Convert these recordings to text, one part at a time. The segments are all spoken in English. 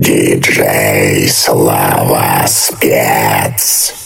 DJ Slava Spets.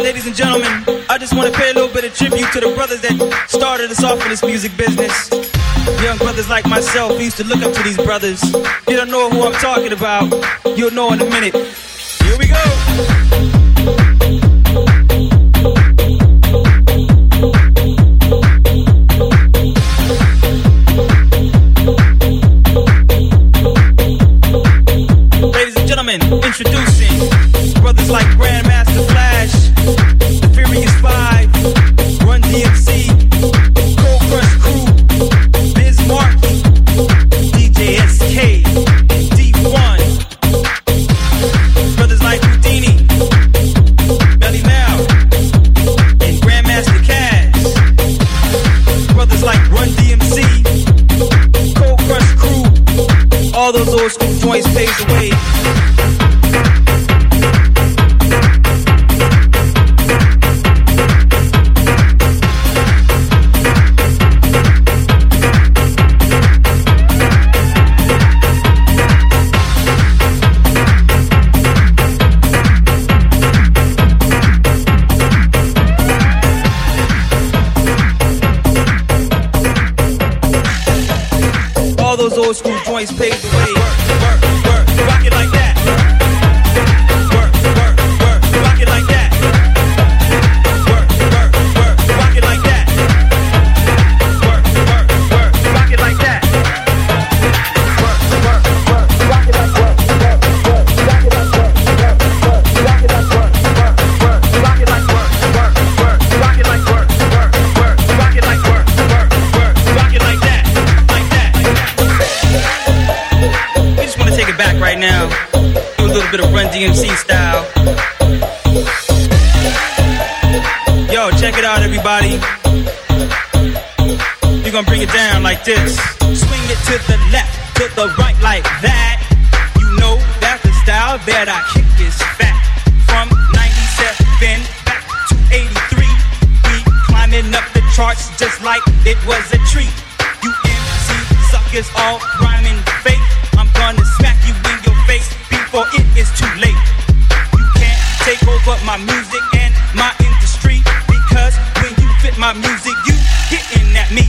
Ladies and gentlemen, I just want to pay a little bit of tribute to the brothers that started us off in this music business. Young brothers like myself who used to look up to these brothers. You don't know who I'm talking about. You'll know in a minute. Here we go. This. Swing it to the left, to the right like that. You know that's the style that I kick is fat. From 97 back to 83, we climbing up the charts just like it was a treat. You MC suckers all rhyming fake. I'm gonna smack you in your face before it is too late. You can't take over my music and my industry, because when you fit my music, you getting at me.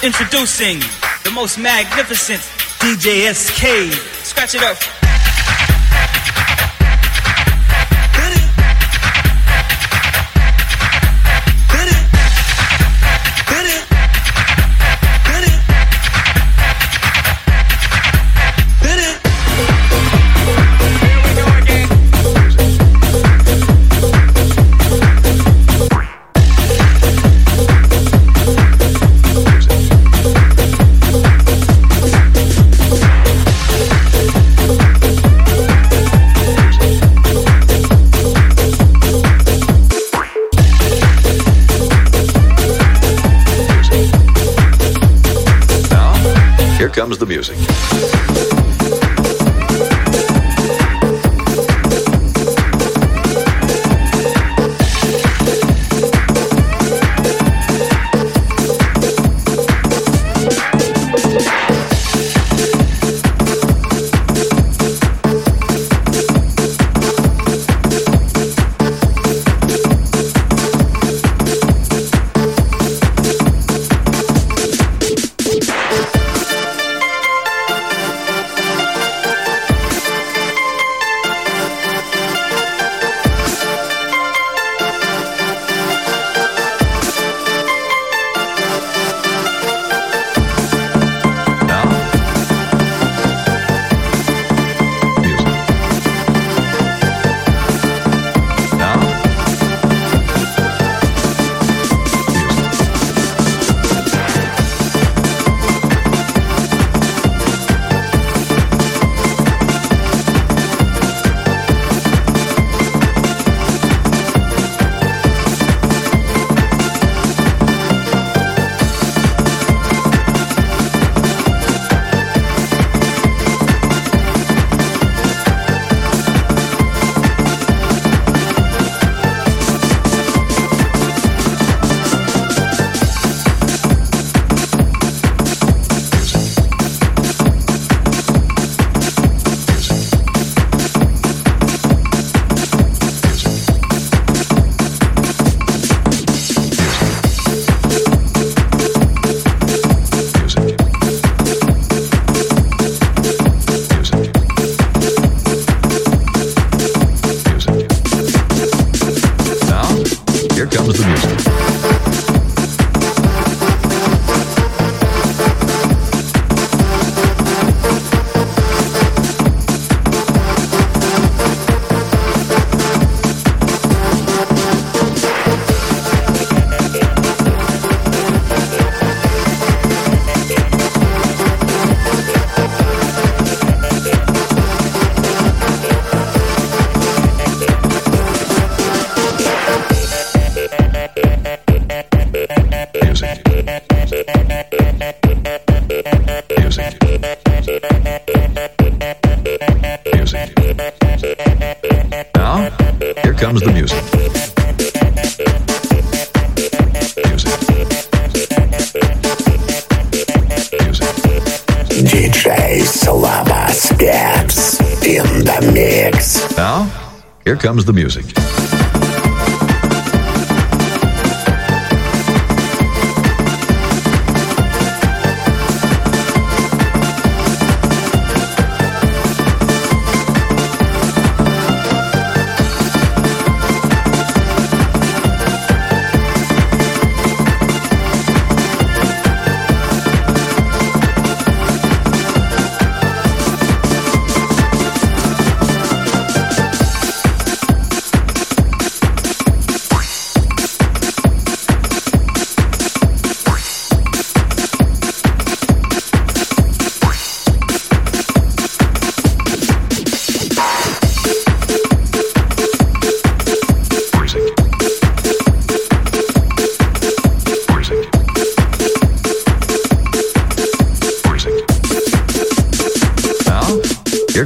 Introducing the most magnificent DJ SK. Scratch it up. comes the music.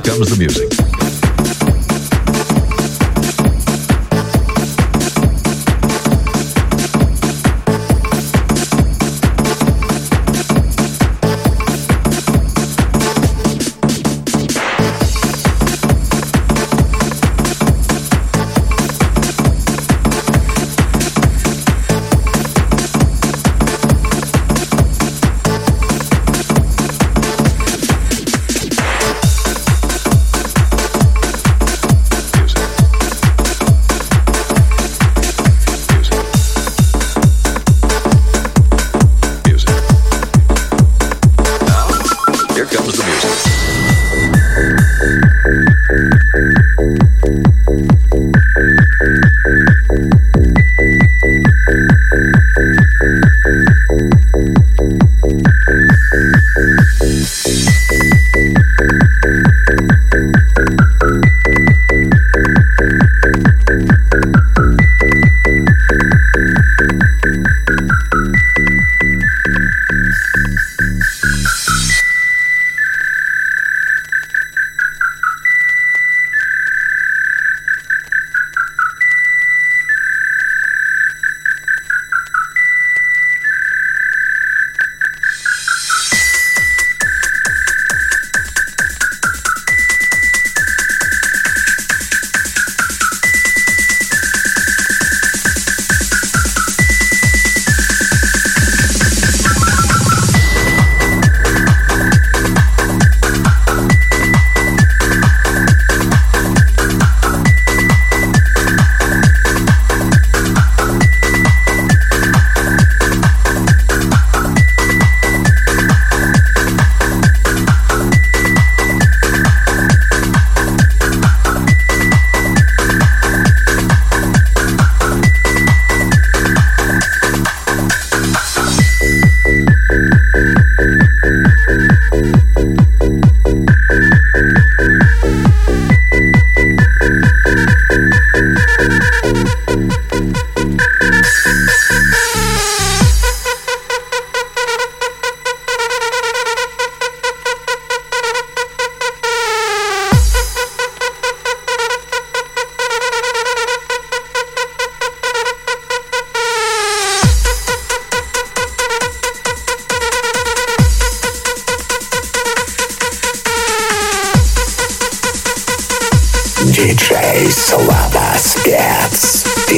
Comes the music.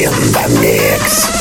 in the mix.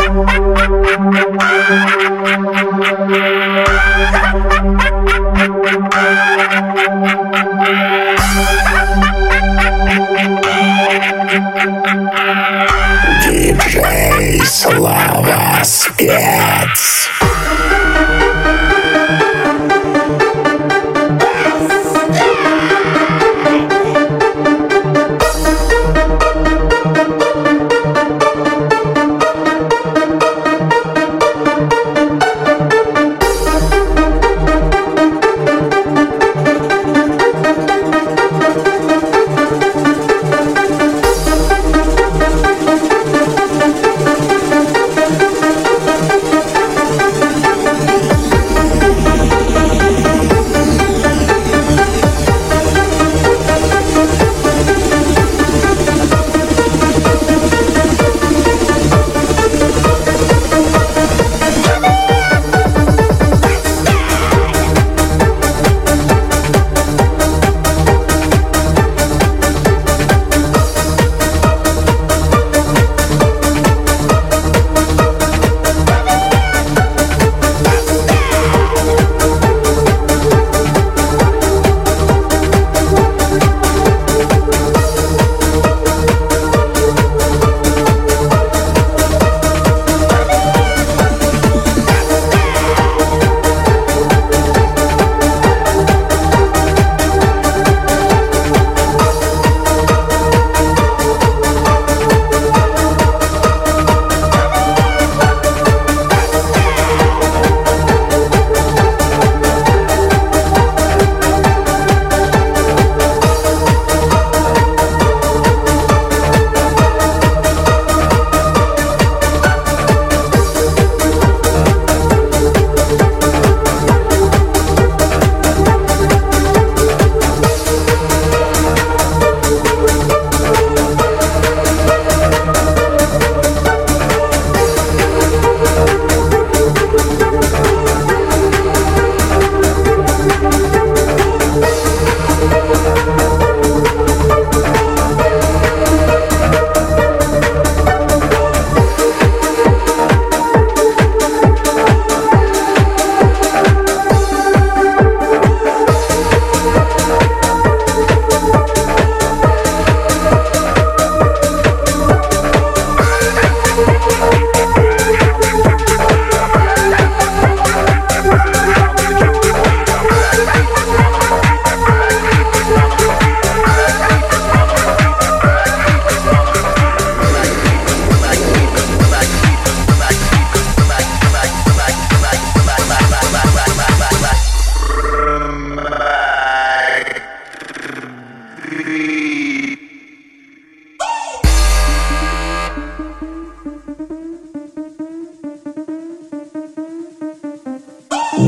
DJ Slava Spets.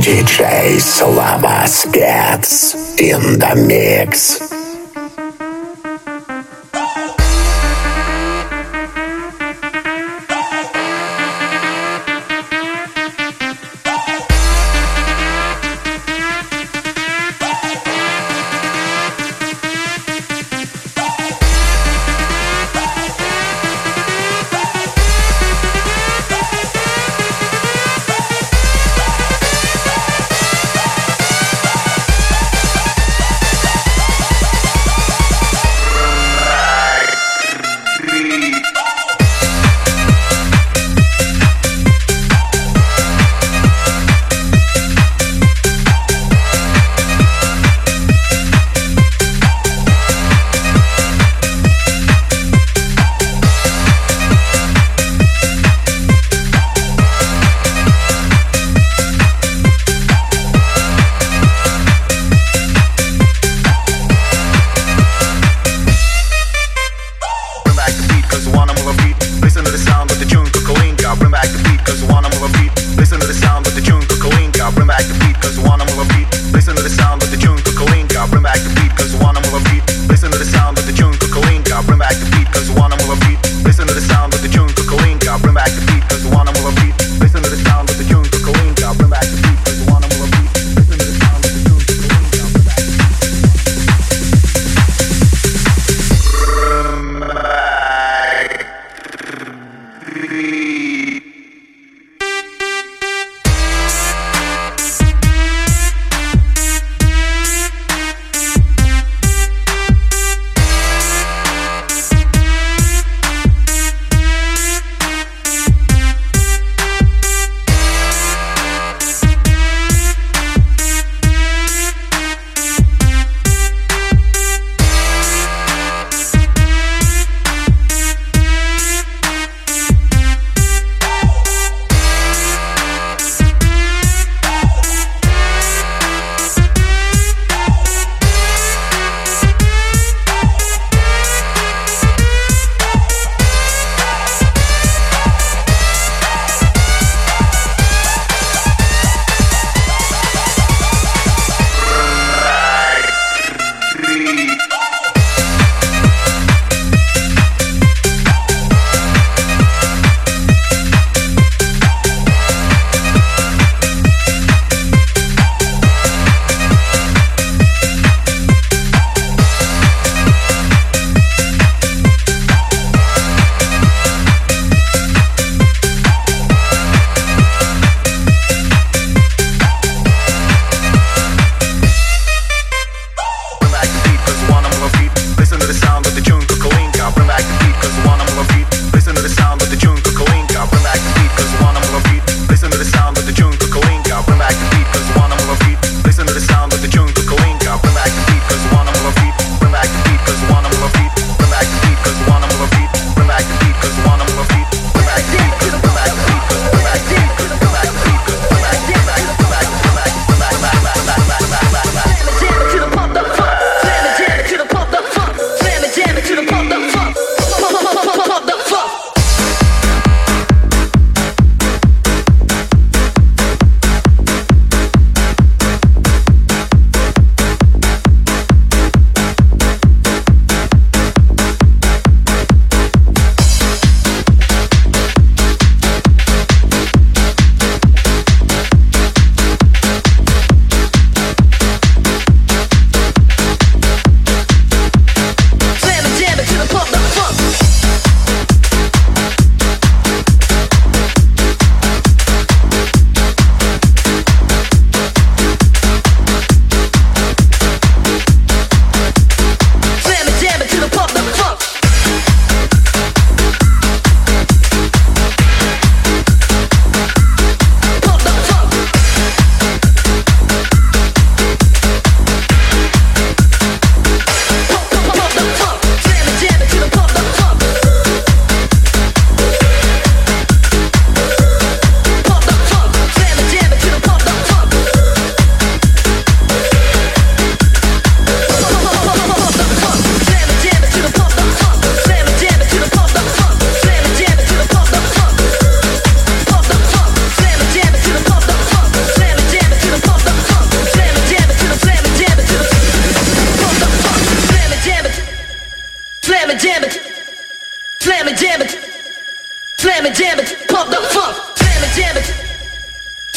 DJ Slava Spets in the mix.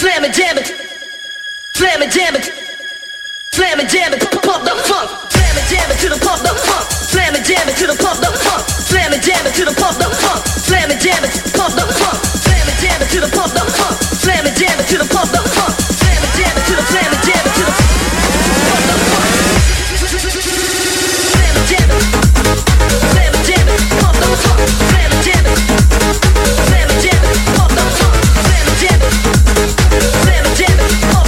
Slam it, jam it. Slam it, jam it. Slam it, jam it. Pump the funk. Slam it, jam it to the pump the funk. Slam it, jam it to the pump the funk. Slam it, jam it to the pump the funk. Slam it, jam it. Pump the funk. Slam it, jam it to the pump the funk. Slam it, jam it to the pump the funk. Slam it, jam it to the slam it, jam it to the pump the funk. Slam it, jam it. Slam it, jam it. Pump the funk. Slam it, jam it. Slam it, jam it. Pump the funk. Slam it, jam it. Slam it, jam it, pump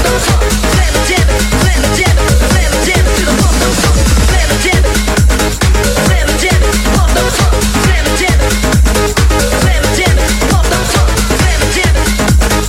the funk. Slam it, jam it, slam it, jam it, slam it, jam it to the pump the funk. Slam it, jam it, pump the funk. Slam it, jam it, pump the funk. Slam it, jam it,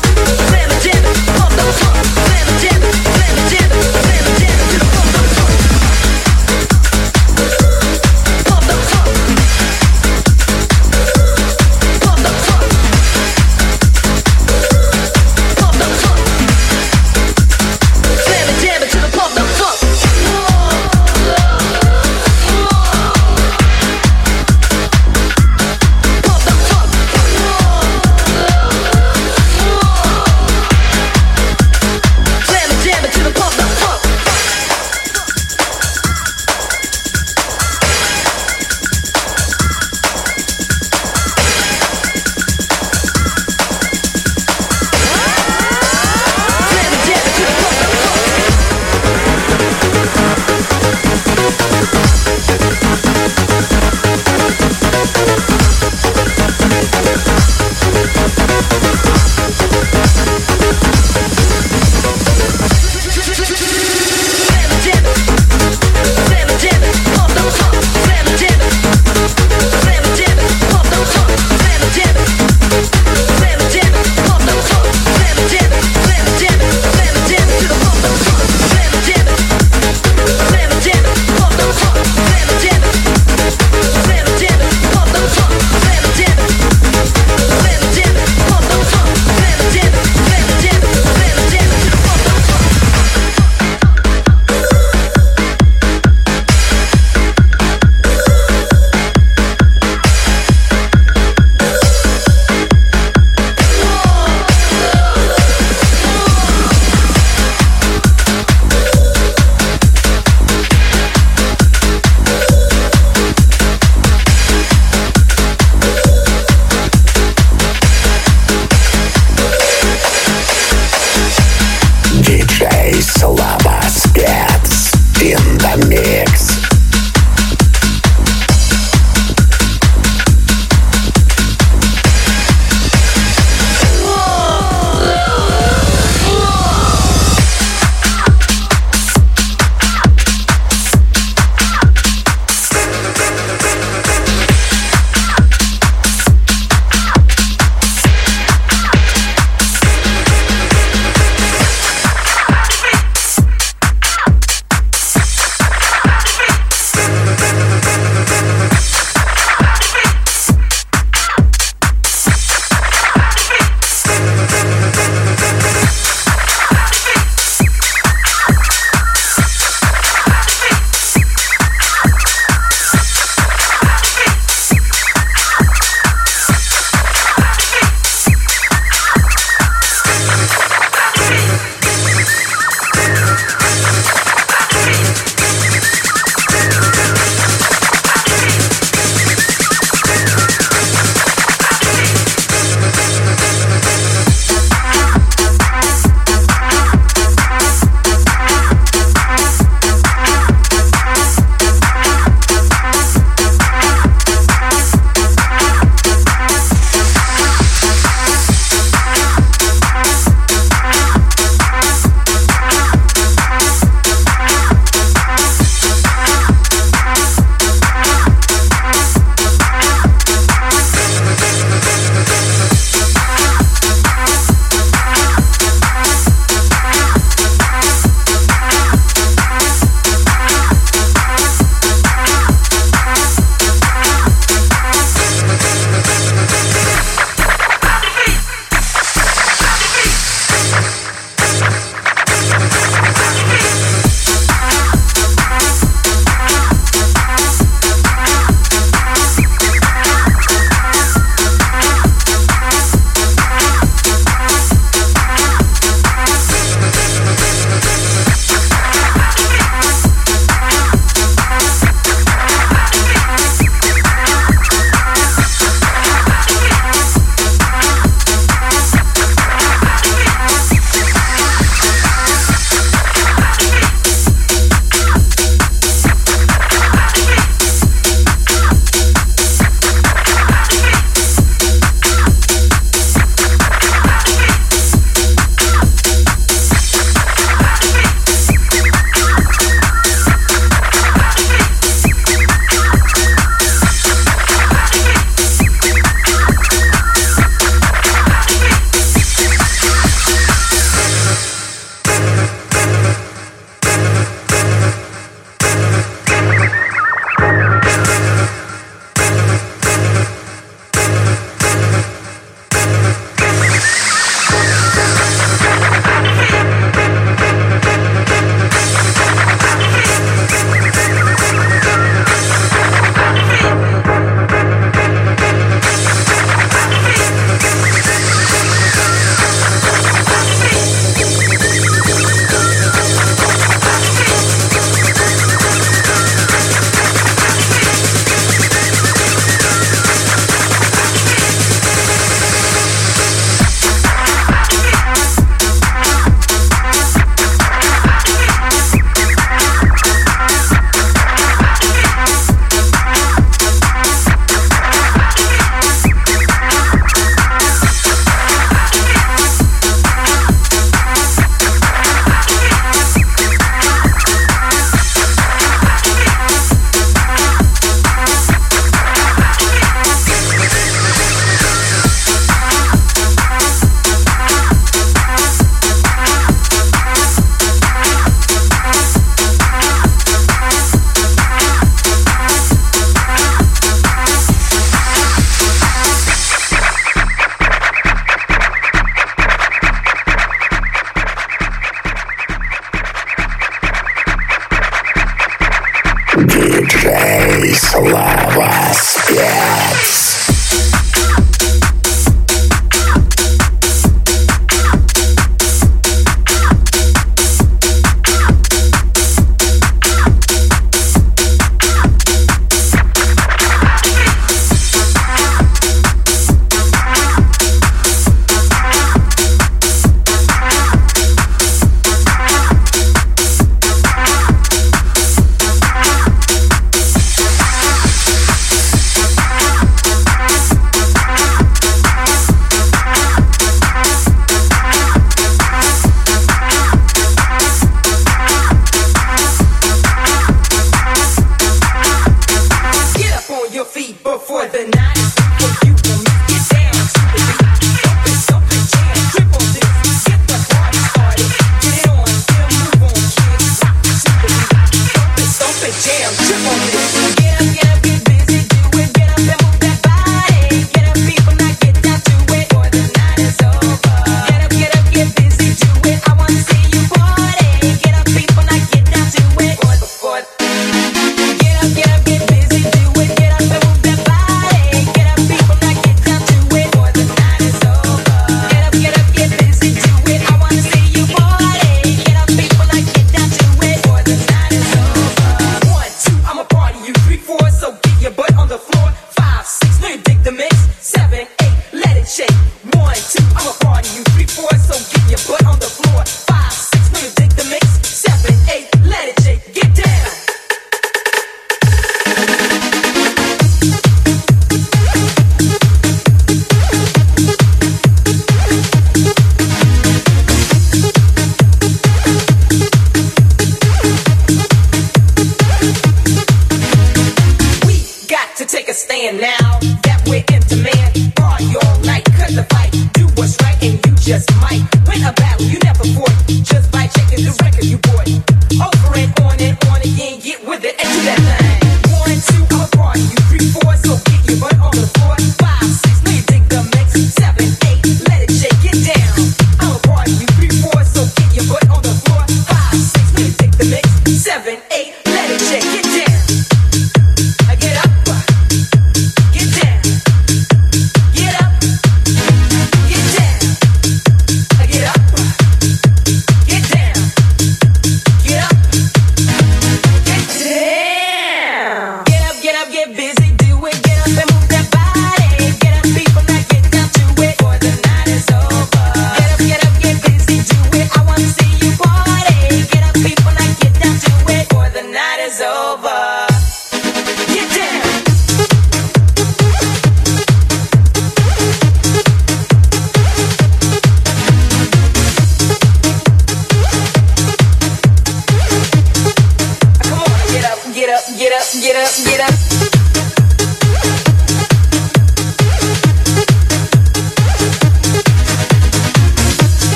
just might win a battle you never fought, just by checking the record you bought. Over and on again, get with it and do that thing. 1, 2, I'll party you, 3, 4, so get your butt on the floor. 5, 6, now you dig the mix. 7, 8, let it shake it down. I'll party you, 3, 4, so get your butt on the floor. 5, 6, now you dig the mix. 7, 8, let it shake it down.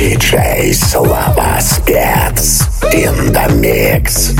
DJ Slava Spets in the mix.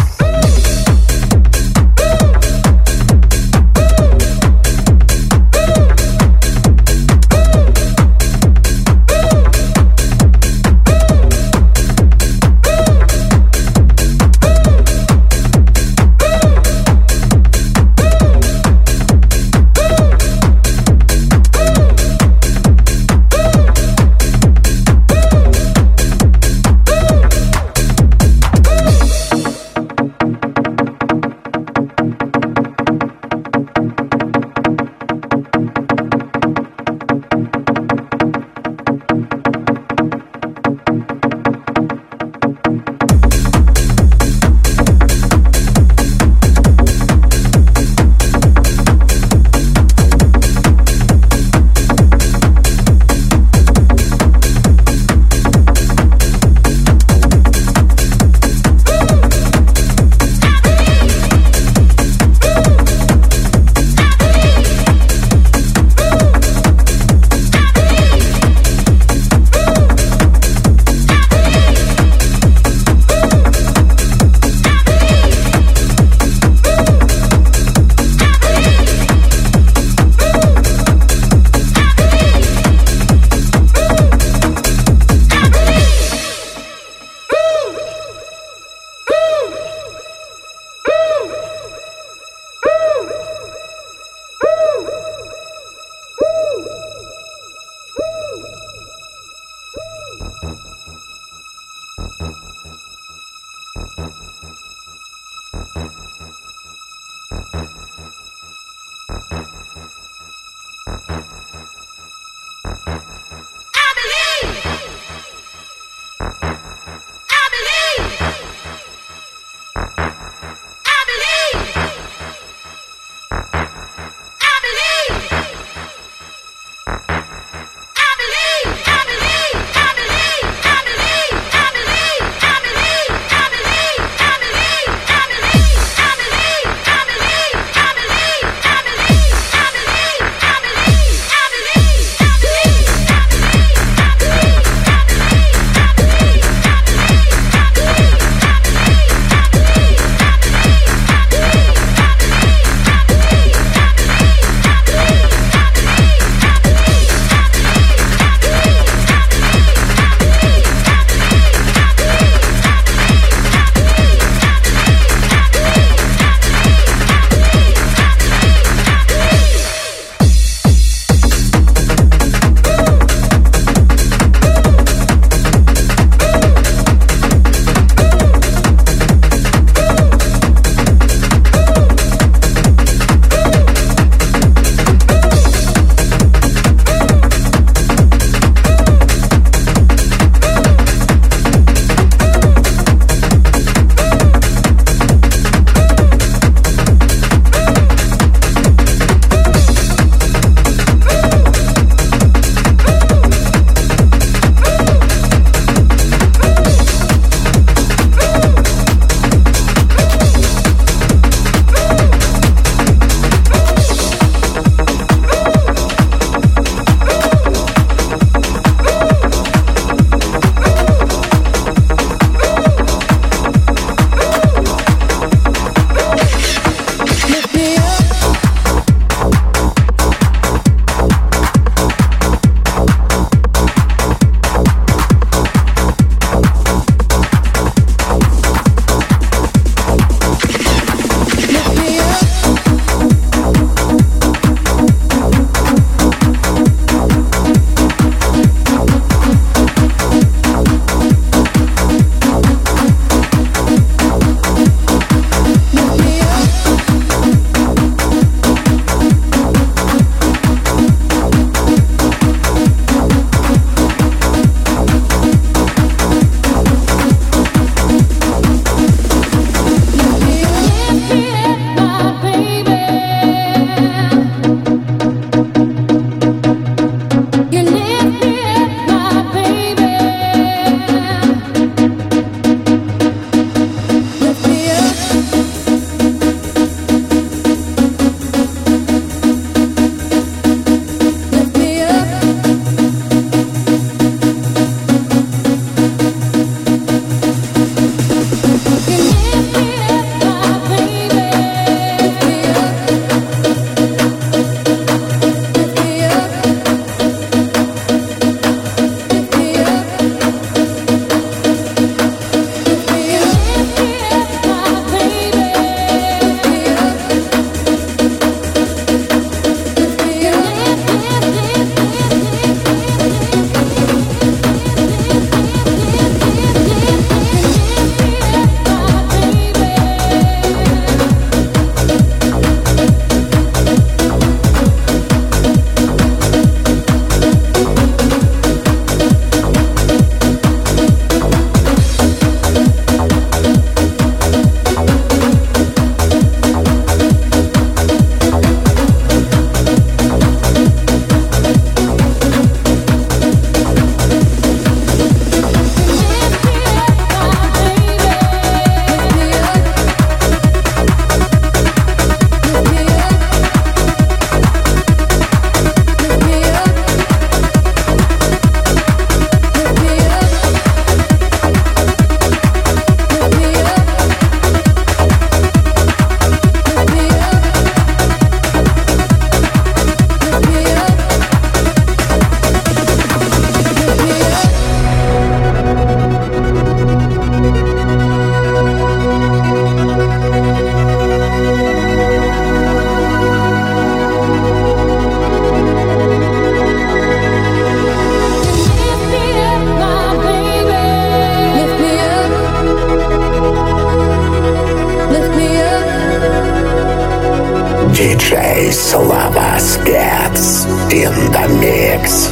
DJ Slava Spets in the mix.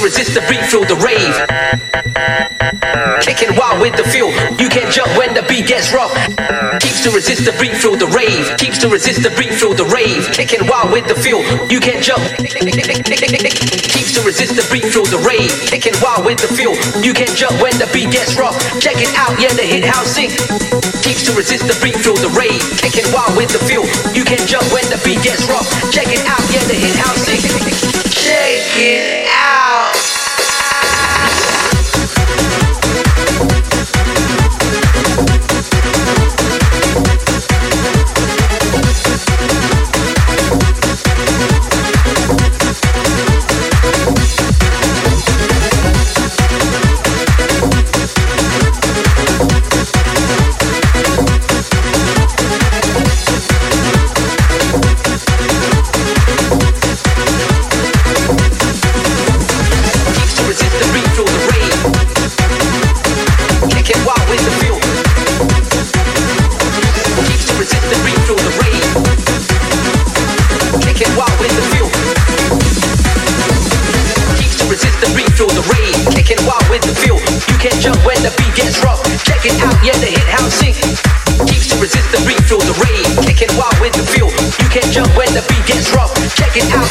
Resist the beat, feel the rave, kicking wild with the feel. You can jump. Keeps to resist the beat, feel the rave, kicking wild with the feel. You can jump when the beat gets rough. Check it out, yeah, the hit house sing. Keeps to resist the beat, feel the rave, kicking wild with the feel. You can jump when the beat gets rough. Check it out, yeah, the hit house sing. Check it out.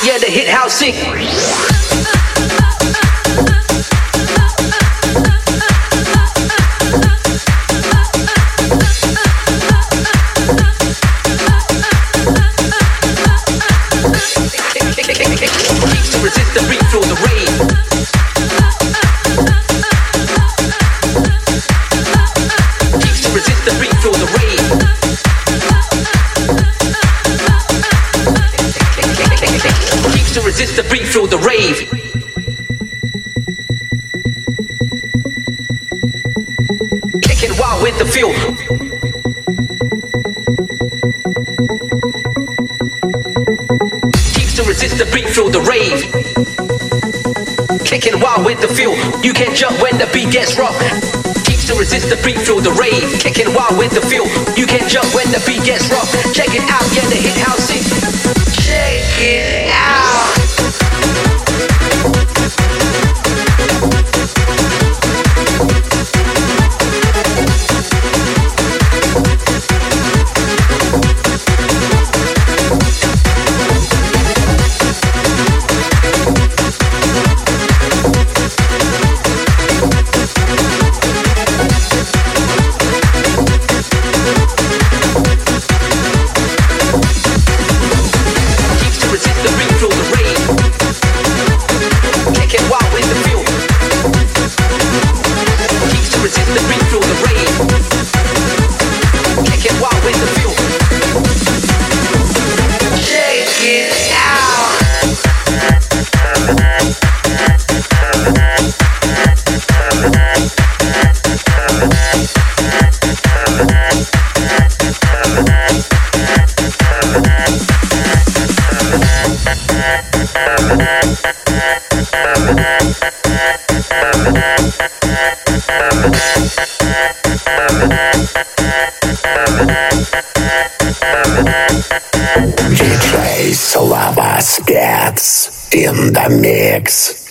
Yeah, the hit house sick. with the feel. Keeps to resist the beat, feel the rave. Kicking wild with the feel. You can jump when the beat gets rough. Keeps to resist the beat, feel the rave. Kicking wild with the feel. You can jump when the beat gets rough. Check it out, yeah, the hit house scene. Check it out. DJ Slava Spets in the mix.